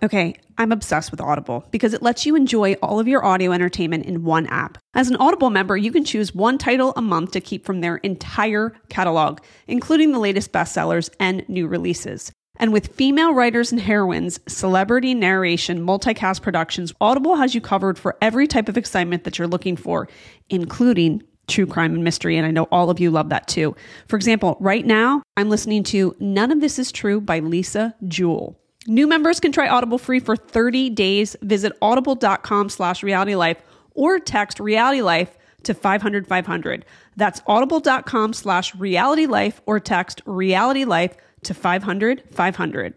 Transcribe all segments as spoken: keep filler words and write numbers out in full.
Okay, I'm obsessed with Audible because it lets you enjoy all of your audio entertainment in one app. As an Audible member, you can choose one title a month to keep from their entire catalog, including the latest bestsellers and new releases. And with female writers and heroines, celebrity narration, multicast productions, Audible has you covered for every type of excitement that you're looking for, including true crime and mystery, and I know all of you love that too. For example, right now, I'm listening to None of This Is True by Lisa Jewell. New members can try Audible free for thirty days. Visit audible.com slash realitylife or text realitylife to five hundred five hundred. That's audible.com slash realitylife or text realitylife to five hundred five hundred.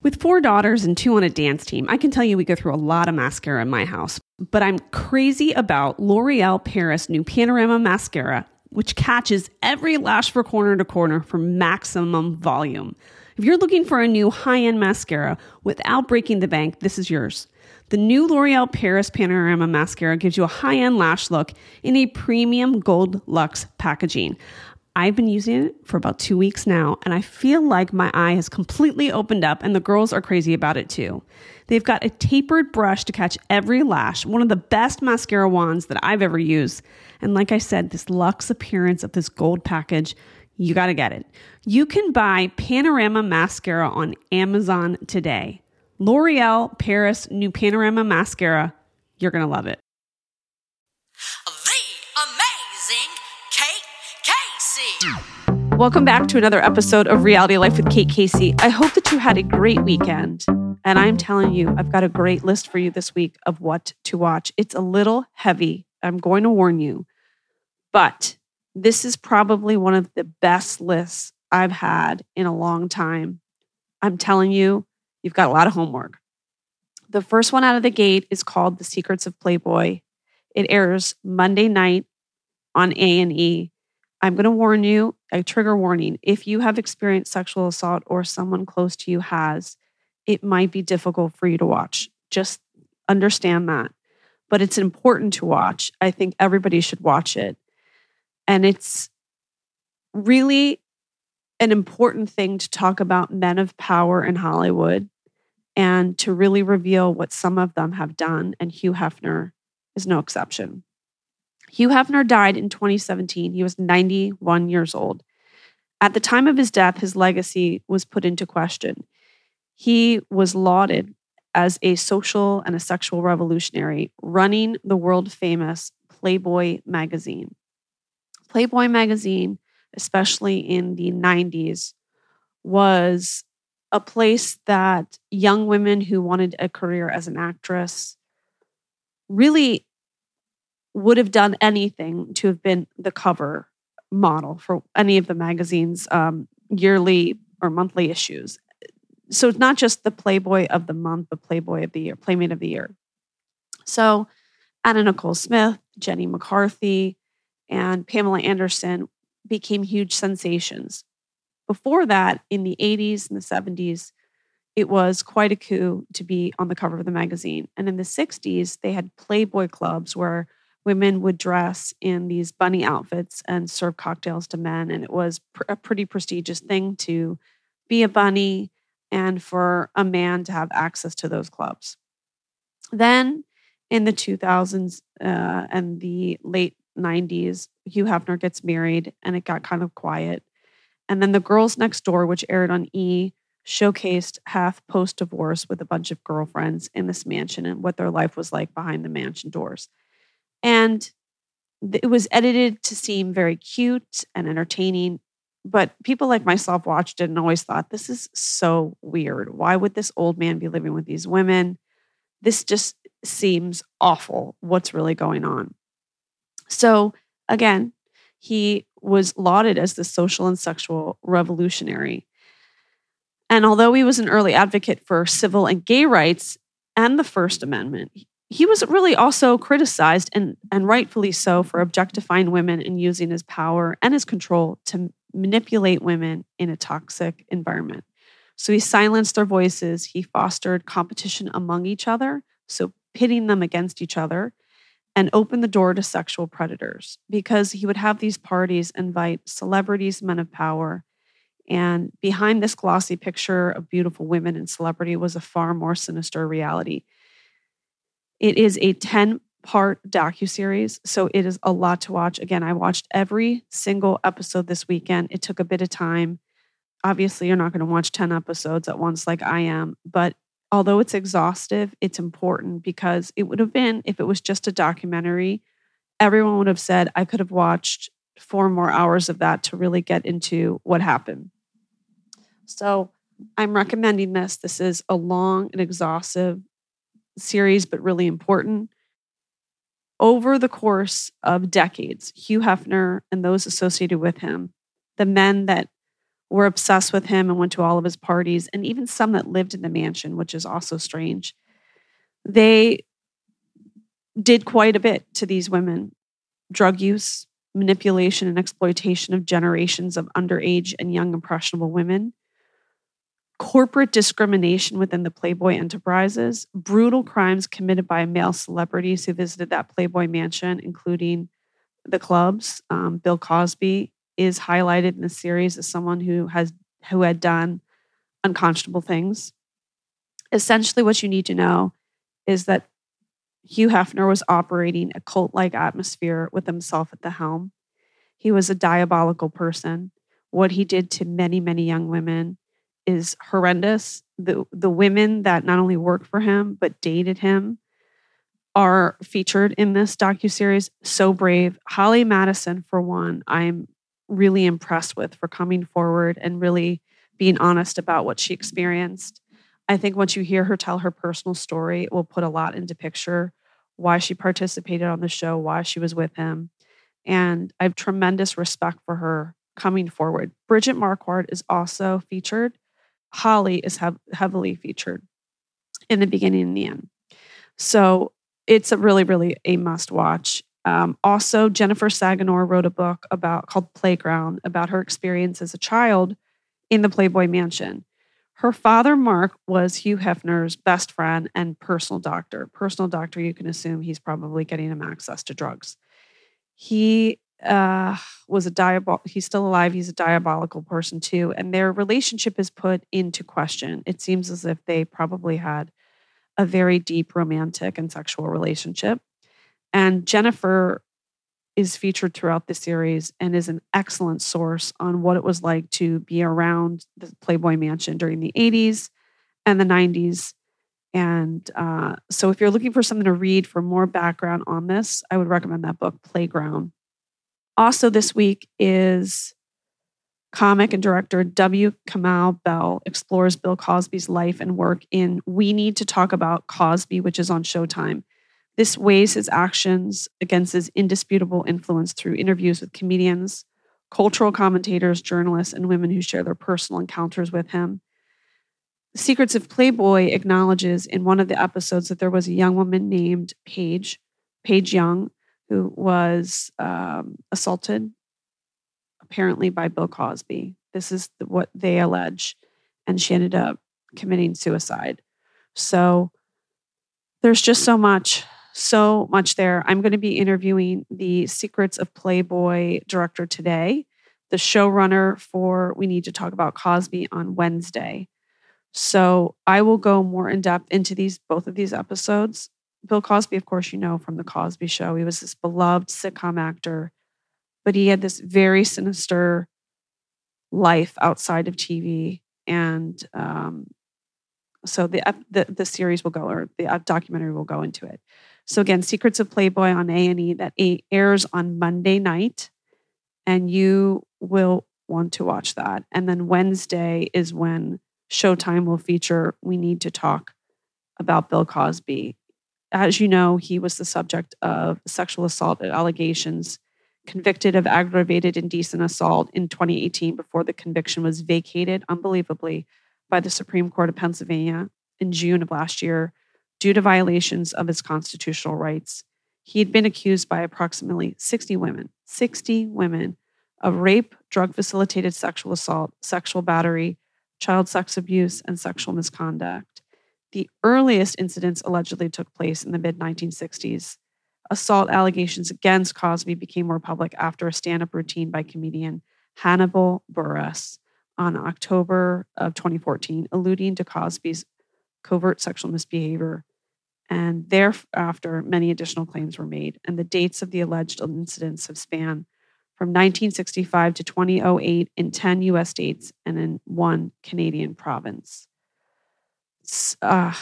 With four daughters and two on a dance team, I can tell you we go through a lot of mascara in my house, but I'm crazy about L'Oreal Paris' new Panorama Mascara, which catches every lash from corner to corner for maximum volume. If you're looking for a new high-end mascara without breaking the bank, this is yours. The new L'Oreal Paris Panorama Mascara gives you a high-end lash look in a premium gold luxe packaging. I've been using it for about two weeks now, and I feel like my eye has completely opened up, and the girls are crazy about it too. They've got a tapered brush to catch every lash, one of the best mascara wands that I've ever used. And like I said, this luxe appearance of this gold package, you got to get it. You can buy Panorama Mascara on Amazon today. L'Oreal Paris new Panorama Mascara. You're going to love it. The amazing Kate Casey. Welcome back to another episode of Reality Life with Kate Casey. I hope that you had a great weekend. And I'm telling you, I've got a great list for you this week of what to watch. It's a little heavy. I'm going to warn you. But this is probably one of the best lists I've had in a long time. I'm telling you, you've got a lot of homework. The first one out of the gate is called The Secrets of Playboy. It airs Monday night on A and E. I'm going to warn you, a trigger warning. If you have experienced sexual assault or someone close to you has, it might be difficult for you to watch. Just understand that. But it's important to watch. I think everybody should watch it. And it's really an important thing to talk about men of power in Hollywood and to really reveal what some of them have done. And Hugh Hefner is no exception. Hugh Hefner died in twenty seventeen. He was ninety-one years old. At the time of his death, his legacy was put into question. He was lauded as a social and a sexual revolutionary, running the world-famous Playboy magazine. Playboy magazine, especially in the nineties, was a place that young women who wanted a career as an actress really would have done anything to have been the cover model for any of the magazine's um, yearly or monthly issues. So it's not just the Playboy of the month, but Playboy of the year, Playmate of the year. So Anna Nicole Smith, Jenny McCarthy, and Pamela Anderson became huge sensations. Before that, in the eighties and the seventies, it was quite a coup to be on the cover of the magazine. And in the sixties, they had Playboy clubs where women would dress in these bunny outfits and serve cocktails to men. And it was pr- a pretty prestigious thing to be a bunny and for a man to have access to those clubs. Then in the two thousands uh, and the late nineties, Hugh Hefner gets married and it got kind of quiet. And then The Girls Next Door, which aired on E, showcased half post-divorce with a bunch of girlfriends in this mansion and what their life was like behind the mansion doors. And it was edited to seem very cute and entertaining, but people like myself watched it and always thought, this is so weird. Why would this old man be living with these women? This just seems awful. What's really going on? So again, he was lauded as the social and sexual revolutionary. And although he was an early advocate for civil and gay rights and the First Amendment, he was really also criticized, and, and rightfully so, for objectifying women and using his power and his control to manipulate women in a toxic environment. So he silenced their voices. He fostered competition among each other, so pitting them against each other, and open the door to sexual predators, because he would have these parties invite celebrities, men of power, And behind this glossy picture of beautiful women and celebrity was a far more sinister reality. It is a ten-part docuseries, so it is a lot to watch. Again, I watched every single episode this weekend. It took a bit of time. Obviously, you're not going to watch ten episodes at once like I am, but although it's exhaustive, it's important because it would have been, if it was just a documentary, everyone would have said, I could have watched four more hours of that to really get into what happened. So I'm recommending this. This is a long and exhaustive series, but really important. Over the course of decades, Hugh Hefner and those associated with him, the men that were obsessed with him and went to all of his parties, and even some that lived in the mansion, which is also strange, they did quite a bit to these women. Drug use, manipulation, and exploitation of generations of underage and young impressionable women, corporate discrimination within the Playboy enterprises, brutal crimes committed by male celebrities who visited that Playboy mansion, including the clubs. Um, Bill Cosby is highlighted in the series as someone who has who had done unconscionable things. Essentially, what you need to know is that Hugh Hefner was operating a cult-like atmosphere with himself at the helm. He was a diabolical person. What he did to many, many young women is horrendous. The, the women that not only worked for him, but dated him are featured in this docuseries. So brave. Holly Madison, for one, I'm really impressed with for coming forward and really being honest about what she experienced. I think once you hear her tell her personal story, it will put a lot into picture, why she participated on the show, why she was with him. And I have tremendous respect for her coming forward. Bridget Marquardt is also featured. Holly is hev- heavily featured in the beginning and the end. So it's a really, really a must watch. Um, also, Jennifer Saganor wrote a book about called Playground about her experience as a child in the Playboy Mansion. Her father, Mark, was Hugh Hefner's best friend and personal doctor. Personal doctor, you can assume he's probably getting him access to drugs. He uh, was a diabol. He's still alive. He's a diabolical person too. And their relationship is put into question. It seems as if they probably had a very deep romantic and sexual relationship. And Jennifer is featured throughout the series and is an excellent source on what it was like to be around the Playboy Mansion during the eighties and the nineties. And uh, so if you're looking for something to read for more background on this, I would recommend that book, Playground. Also this week is comic and director W. Kamau Bell explores Bill Cosby's life and work in We Need to Talk About Cosby, which is on Showtime. This weighs his actions against his indisputable influence through interviews with comedians, cultural commentators, journalists, and women who share their personal encounters with him. The Secrets of Playboy acknowledges in one of the episodes that there was a young woman named Paige, Paige Young, who was um, assaulted apparently by Bill Cosby. This is what they allege. And she ended up committing suicide. So there's just so much. So much there. I'm going to be interviewing the Secrets of Playboy director today, the showrunner for We Need to Talk About Cosby on Wednesday. So I will go more in depth into these both of these episodes. Bill Cosby, of course, you know from The Cosby Show. He was this beloved sitcom actor, but he had this very sinister life outside of T V. And um, so the, the the series will go, or the documentary will go into it. So again, Secrets of Playboy on A and E, that airs on Monday night, and you will want to watch that. And then Wednesday is when Showtime will feature We Need to Talk About Bill Cosby. As you know, he was the subject of sexual assault allegations, convicted of aggravated indecent assault in twenty eighteen before the conviction was vacated, unbelievably, by the Supreme Court of Pennsylvania in June of last year, due to violations of his constitutional rights. He had been accused by approximately sixty women, sixty women of rape, drug-facilitated sexual assault, sexual battery, child sex abuse, and sexual misconduct. The earliest incidents allegedly took place in the mid nineteen sixties. Assault allegations against Cosby became more public after a stand-up routine by comedian Hannibal Buress on October of twenty fourteen, alluding to Cosby's covert sexual misbehavior. And thereafter, many additional claims were made. And the dates of the alleged incidents have spanned from nineteen sixty-five to two thousand eight in ten U S states and in one Canadian province. Uh,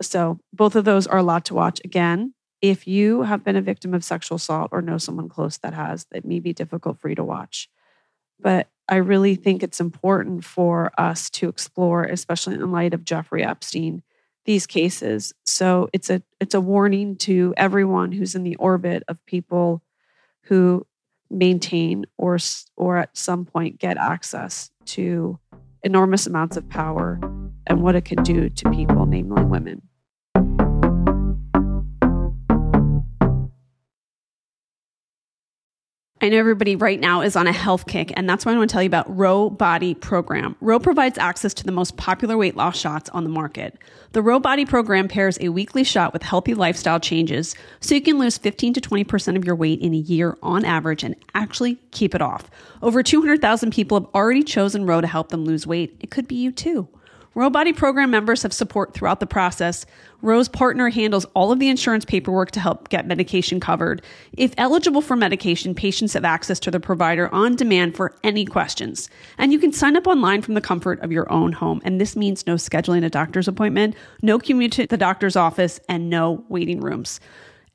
so both of those are a lot to watch. Again, if you have been a victim of sexual assault or know someone close that has, it may be difficult for you to watch. But I really think it's important for us to explore, especially in light of Jeffrey Epstein, these cases. So it's a it's a warning to everyone who's in the orbit of people who maintain or or at some point get access to enormous amounts of power and what it can do to people, namely women. I know everybody right now is on a health kick, and that's why I want to tell you about Roe Body Program. Roe provides access to the most popular weight loss shots on the market. The Roe Body Program pairs a weekly shot with healthy lifestyle changes, so you can lose fifteen to twenty percent of your weight in a year on average and actually keep it off. Over two hundred thousand people have already chosen Roe to help them lose weight. It could be you too. Roe Body Program members have support throughout the process. Roe's partner handles all of the insurance paperwork to help get medication covered. If eligible for medication, patients have access to their provider on demand for any questions. And you can sign up online from the comfort of your own home. And this means no scheduling a doctor's appointment, no commute to the doctor's office, and no waiting rooms.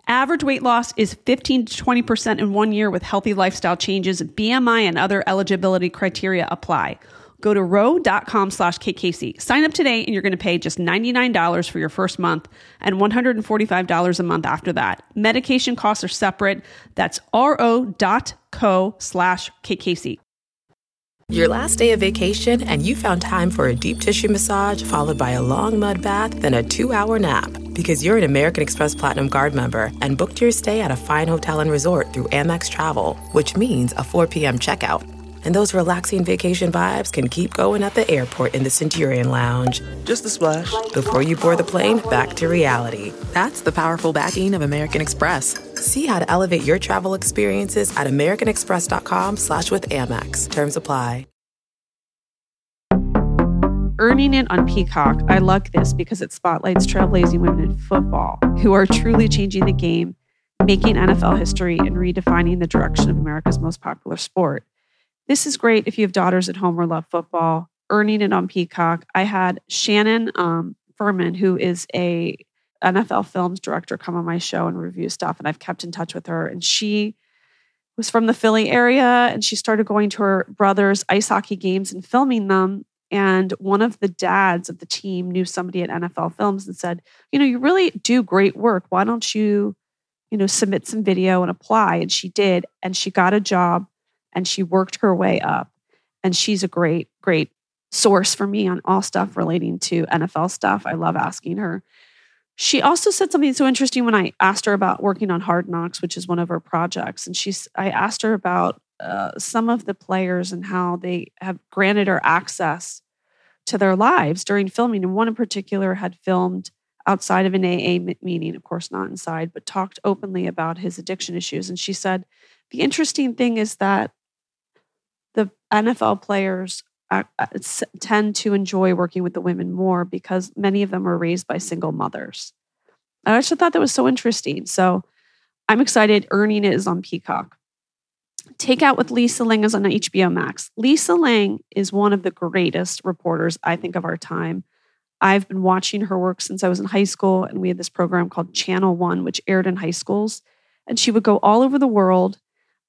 Average weight loss is fifteen to twenty percent in one year with healthy lifestyle changes. B M I and other eligibility criteria apply. Go to roe.com slash Kate Casey. Sign up today and you're going to pay just ninety-nine dollars for your first month and one hundred forty-five dollars a month after that. Medication costs are separate. That's ro.co slash Kate Casey. Your last day of vacation and you found time for a deep tissue massage followed by a long mud bath, then a two-hour nap. Because you're an American Express Platinum Guard member and booked your stay at a fine hotel and resort through Amex Travel, which means a four p.m. checkout. And those relaxing vacation vibes can keep going at the airport in the Centurion Lounge. Just a splash. Before you board the plane, back to reality. That's the powerful backing of American Express. See how to elevate your travel experiences at americanexpress.com slash with Amex. Terms apply. Earning It on Peacock, I like this because it spotlights trailblazing women in football who are truly changing the game, making N F L history, and redefining the direction of America's most popular sport. This is great if you have daughters at home or love football. Earning It on Peacock. I had Shannon um, Furman, who is a N F L Films director, come on my show and review stuff. And I've kept in touch with her. And she was from the Philly area. And she started going to her brother's ice hockey games and filming them. And one of the dads of the team knew somebody at N F L Films and said, you know, you really do great work. Why don't you, you know, submit some video and apply? And she did. And she got a job. And she worked her way up. And she's a great, great source for me on all stuff relating to N F L stuff. I love asking her. She also said something so interesting when I asked her about working on Hard Knocks, which is one of her projects. And she's, I asked her about uh, some of the players and how they have granted her access to their lives during filming. And one in particular had filmed outside of an A A meeting, of course not inside, but talked openly about his addiction issues. And she said, the interesting thing is that the N F L players are, tend to enjoy working with the women more because many of them were raised by single mothers. I actually thought that was so interesting. So I'm excited. Earning It is on Peacock. Takeout with Lisa Lang is on H B O Max. Lisa Lang is one of the greatest reporters, I think, of our time. I've been watching her work since I was in high school, and we had this program called Channel One, which aired in high schools. And she would go all over the world.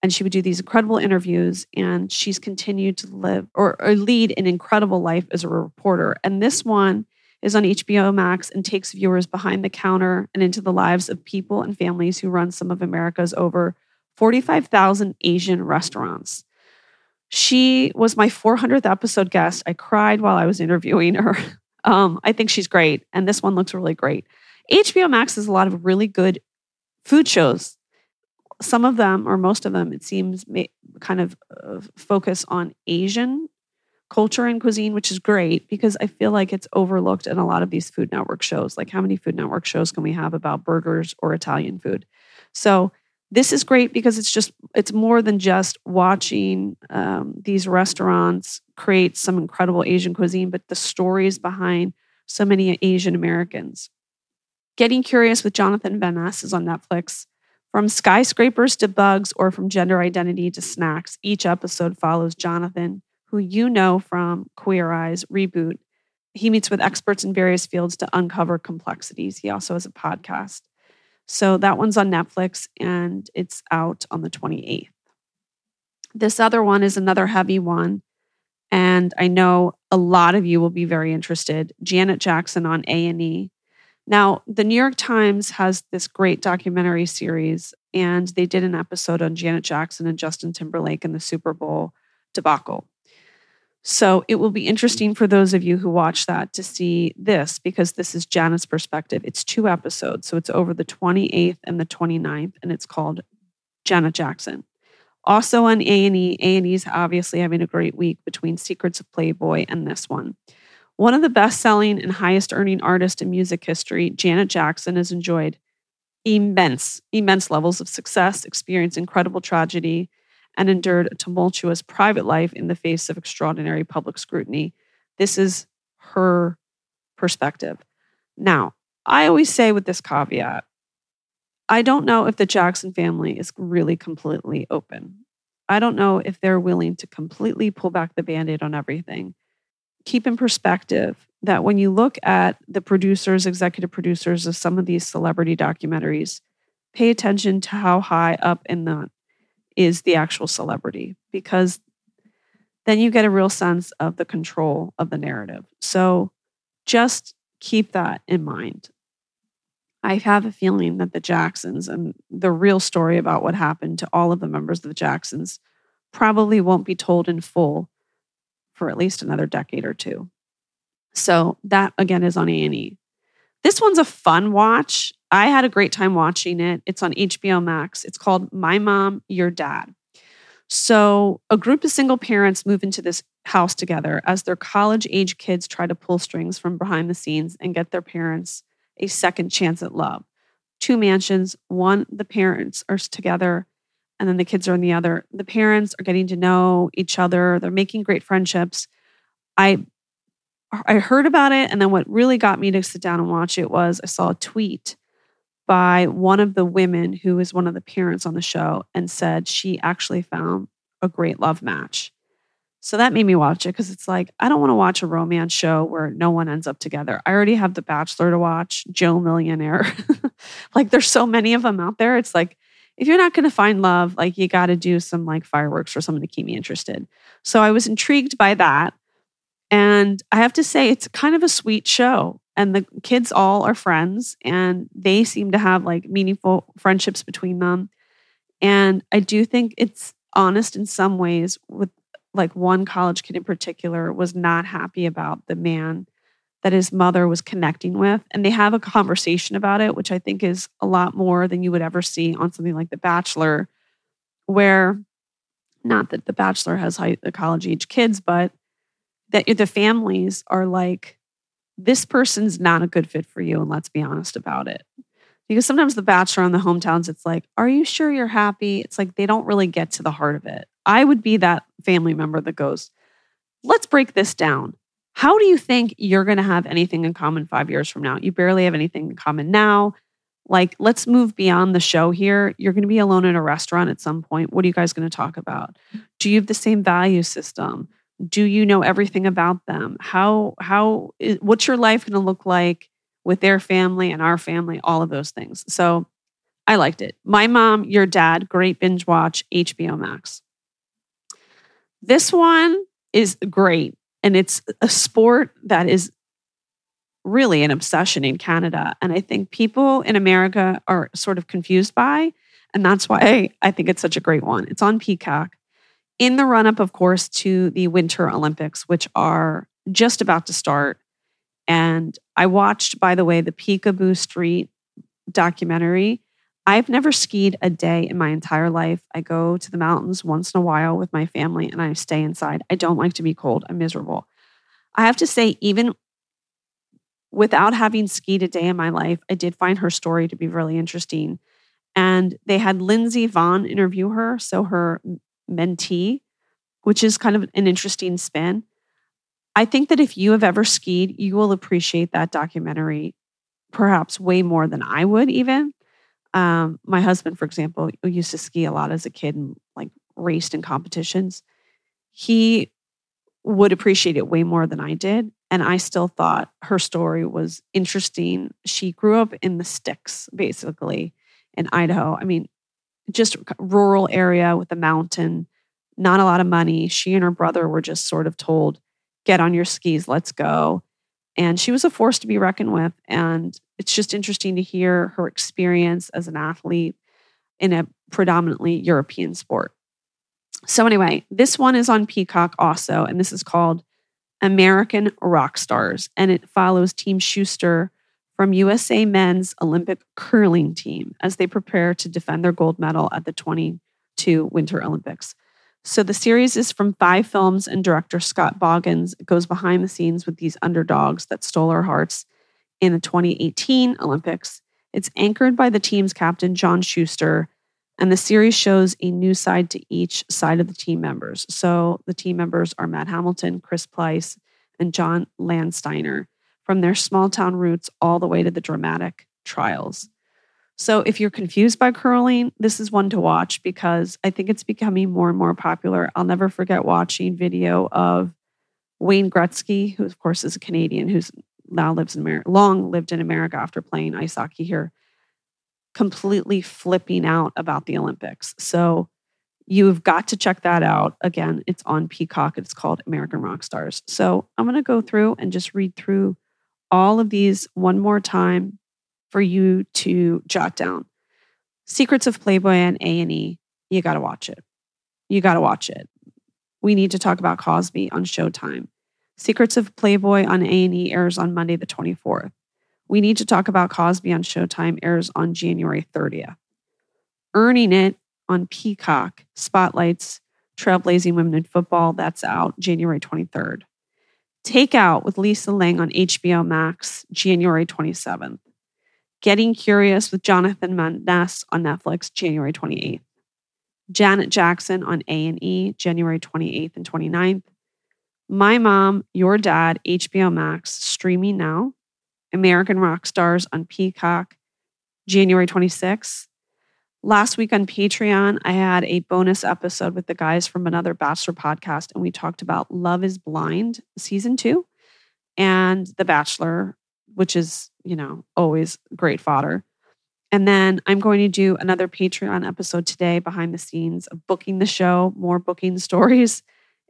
And she would do these incredible interviews, and she's continued to live or, or lead an incredible life as a reporter. And this one is on H B O Max and takes viewers behind the counter and into the lives of people and families who run some of America's over forty-five thousand Asian restaurants. She was my four hundredth episode guest. I cried while I was interviewing her. um, I think she's great. And this one looks really great. H B O Max has a lot of really good food shows. Some of them, or most of them, it seems, may kind of uh, focus on Asian culture and cuisine, which is great because I feel like it's overlooked in a lot of these Food Network shows. Like, how many Food Network shows can we have about burgers or Italian food? So This is great because it's just, it's more than just watching um, these restaurants create some incredible Asian cuisine, but the stories behind so many Asian Americans. Getting Curious with Jonathan Van Ness is on Netflix. From skyscrapers to bugs, or from gender identity to snacks, each episode follows Jonathan, who you know from Queer Eye's reboot. He meets with experts in various fields to uncover complexities. He also has a podcast. So that one's on Netflix, and it's out on the twenty-eighth. This other one is another heavy one, and I know a lot of you will be very interested. Janet Jackson on A and E. Now, the New York Times has this great documentary series, and they did an episode on Janet Jackson and Justin Timberlake and the Super Bowl debacle. So it will be interesting for those of you who watch that to see this, because this is Janet's perspective. It's two episodes, so it's over the twenty-eighth and the twenty-ninth, and it's called Janet Jackson. Also on A and E, A and E's obviously having a great week between Secrets of Playboy and this one. One of the best-selling and highest-earning artists in music history, Janet Jackson has enjoyed immense, immense levels of success, experienced incredible tragedy, and endured a tumultuous private life in the face of extraordinary public scrutiny. This is her perspective. Now, I always say with this caveat, I don't know if the Jackson family is really completely open. I don't know if they're willing to completely pull back the Band-Aid on everything. Keep in perspective that when you look at the producers, executive producers of some of these celebrity documentaries, pay attention to how high up in the is the actual celebrity, because then you get a real sense of the control of the narrative. So just keep that in mind. I have a feeling that the Jacksons and the real story about what happened to all of the members of the Jacksons probably won't be told in full for at least another decade or two. So that, again, is on A and E. This one's a fun watch. I had a great time watching it. It's on H B O Max. It's called My Mom, Your Dad. So a group of single parents move into this house together as their college-age kids try to pull strings from behind the scenes and get their parents a second chance at love. Two mansions, one the parents are together, and then the kids are in the other. The parents are getting to know each other. They're making great friendships. I I heard about it, and then what really got me to sit down and watch it was I saw a tweet by one of the women who is one of the parents on the show and said she actually found a great love match. So that made me watch it, because it's like, I don't want to watch a romance show where no one ends up together. I already have The Bachelor to watch, Joe Millionaire. Like, there's so many of them out there. It's like, if you're not going to find love, like, you got to do some like fireworks or something to keep me interested. So I was intrigued by that. And I have to say, it's kind of a sweet show. And the kids all are friends, and they seem to have like meaningful friendships between them. And I do think it's honest in some ways, with like one college kid in particular was not happy about the man that his mother was connecting with. And they have a conversation about it, which I think is a lot more than you would ever see on something like The Bachelor, where, not that The Bachelor has high, college-age kids, but that the families are like, this person's not a good fit for you, and let's be honest about it. Because sometimes The Bachelor on the hometowns, it's like, are you sure you're happy? It's like, they don't really get to the heart of it. I would be that family member that goes, let's break this down. How do you think you're going to have anything in common five years from now? You barely have anything in common now. Like, let's move beyond the show here. You're going to be alone in a restaurant at some point. What are you guys going to talk about? Do you have the same value system? Do you know everything about them? How, how, what's your life going to look like with their family and our family? All of those things. So I liked it. My Mom, Your Dad, great binge watch, H B O Max. This one is great. And it's a sport that is really an obsession in Canada. And I think people in America are sort of confused by, and that's why I think it's such a great one. It's on Peacock. In the run-up, of course, to the Winter Olympics, which are just about to start. And I watched, by the way, the Peekaboo Street documentary. I've never skied a day in my entire life. I go to the mountains once in a while with my family, and I stay inside. I don't like to be cold. I'm miserable. I have to say, even without having skied a day in my life, I did find her story to be really interesting. And they had Lindsay Vonn interview her, so her mentee, which is kind of an interesting spin. I think that if you have ever skied, you will appreciate that documentary perhaps way more than I would even. Um, my husband, for example, who used to ski a lot as a kid and like raced in competitions, he would appreciate it way more than I did. And I still thought her story was interesting. She grew up in the sticks, basically, in Idaho. I mean, just rural area with a mountain, not a lot of money. She and her brother were just sort of told, get on your skis, let's go. And she was a force to be reckoned with. And it's just interesting to hear her experience as an athlete in a predominantly European sport. So anyway, this one is on Peacock also, and this is called American Rockstars, and it follows Team Schuster from U S A men's Olympic curling team as they prepare to defend their gold medal at the twenty-two Winter Olympics. So the series is from five films, and director Scott Boggins goes behind the scenes with these underdogs that stole our hearts in the twenty eighteen Olympics. It's anchored by the team's captain, John Schuster, and the series shows a new side to each side of the team members. So the team members are Matt Hamilton, Chris Pleiss, and John Landsteiner, from their small town roots all the way to the dramatic trials. So if you're confused by curling, this is one to watch because I think it's becoming more and more popular. I'll never forget watching video of Wayne Gretzky, who of course is a Canadian, who's now lives in America, long lived in America after playing ice hockey here, completely flipping out about the Olympics. So you've got to check that out. Again, it's on Peacock. It's called American Rockstars. So I'm going to go through and just read through all of these one more time for you to jot down. Secrets of Playboy and A and E. You got to watch it. You got to watch it. We Need to Talk About Cosby on Showtime. Secrets of Playboy on A and E airs on Monday the twenty-fourth. We Need to Talk About Cosby on Showtime airs on January thirtieth. Earning It on Peacock spotlights trailblazing women in football. That's out January twenty-third. Takeout with Lisa Lang on H B O Max, January twenty-seventh. Getting Curious with Jonathan Van Ness on Netflix, January twenty-eighth. Janet Jackson on A and E, January twenty-eighth and twenty-ninth. My Mom, Your Dad, H B O Max, streaming now. American Rockstars on Peacock, January twenty-sixth. Last week on Patreon, I had a bonus episode with the guys from another Bachelor podcast, and we talked about Love is Blind season two and The Bachelor, which is, you know, always great fodder. And then I'm going to do another Patreon episode today behind the scenes of booking the show, more booking stories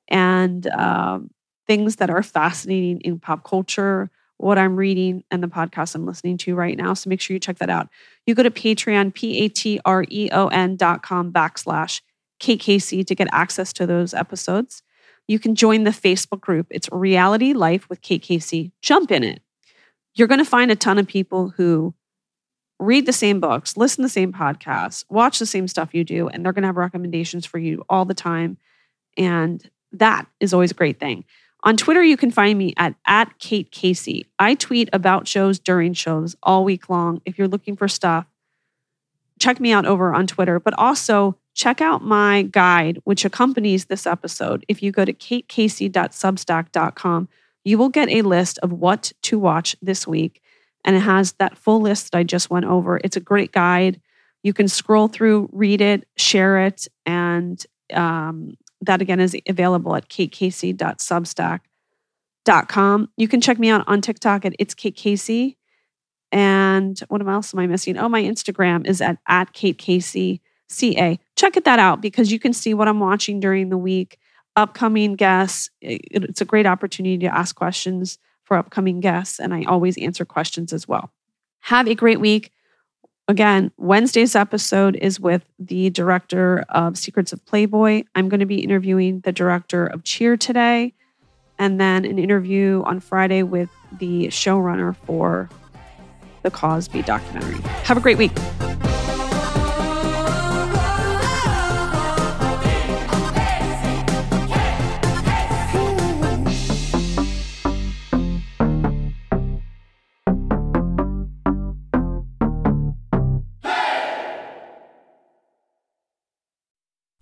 and um, things that are fascinating in pop culture, what I'm reading, and the podcast I'm listening to right now. So make sure you check that out. You go to Patreon, P-A-T-R-E-O-N dot com backslash Kate Casey to get access to those episodes. You can join the Facebook group. It's Reality Life with Kate Casey. Jump in it. You're going to find a ton of people who read the same books, listen to the same podcasts, watch the same stuff you do, and they're going to have recommendations for you all the time. And that is always a great thing. On Twitter, you can find me at, at Kate Casey. I tweet about shows during shows all week long. If you're looking for stuff, check me out over on Twitter. But also, check out my guide, which accompanies this episode. If you go to kate casey dot substack dot com, you will get a list of what to watch this week. And it has that full list that I just went over. It's a great guide. You can scroll through, read it, share it, and... Um, That, again, is available at kate casey dot substack dot com. You can check me out on TikTok at It's Kate Casey. And what else am I missing? Oh, my Instagram is at, at Kate Casey, C A. Check it that out because you can see what I'm watching during the week, upcoming guests. It's a great opportunity to ask questions for upcoming guests, and I always answer questions as well. Have a great week. Again, Wednesday's episode is with the director of Secrets of Playboy. I'm going to be interviewing the director of Cheer today, and then an interview on Friday with the showrunner for the Cosby documentary. Have a great week.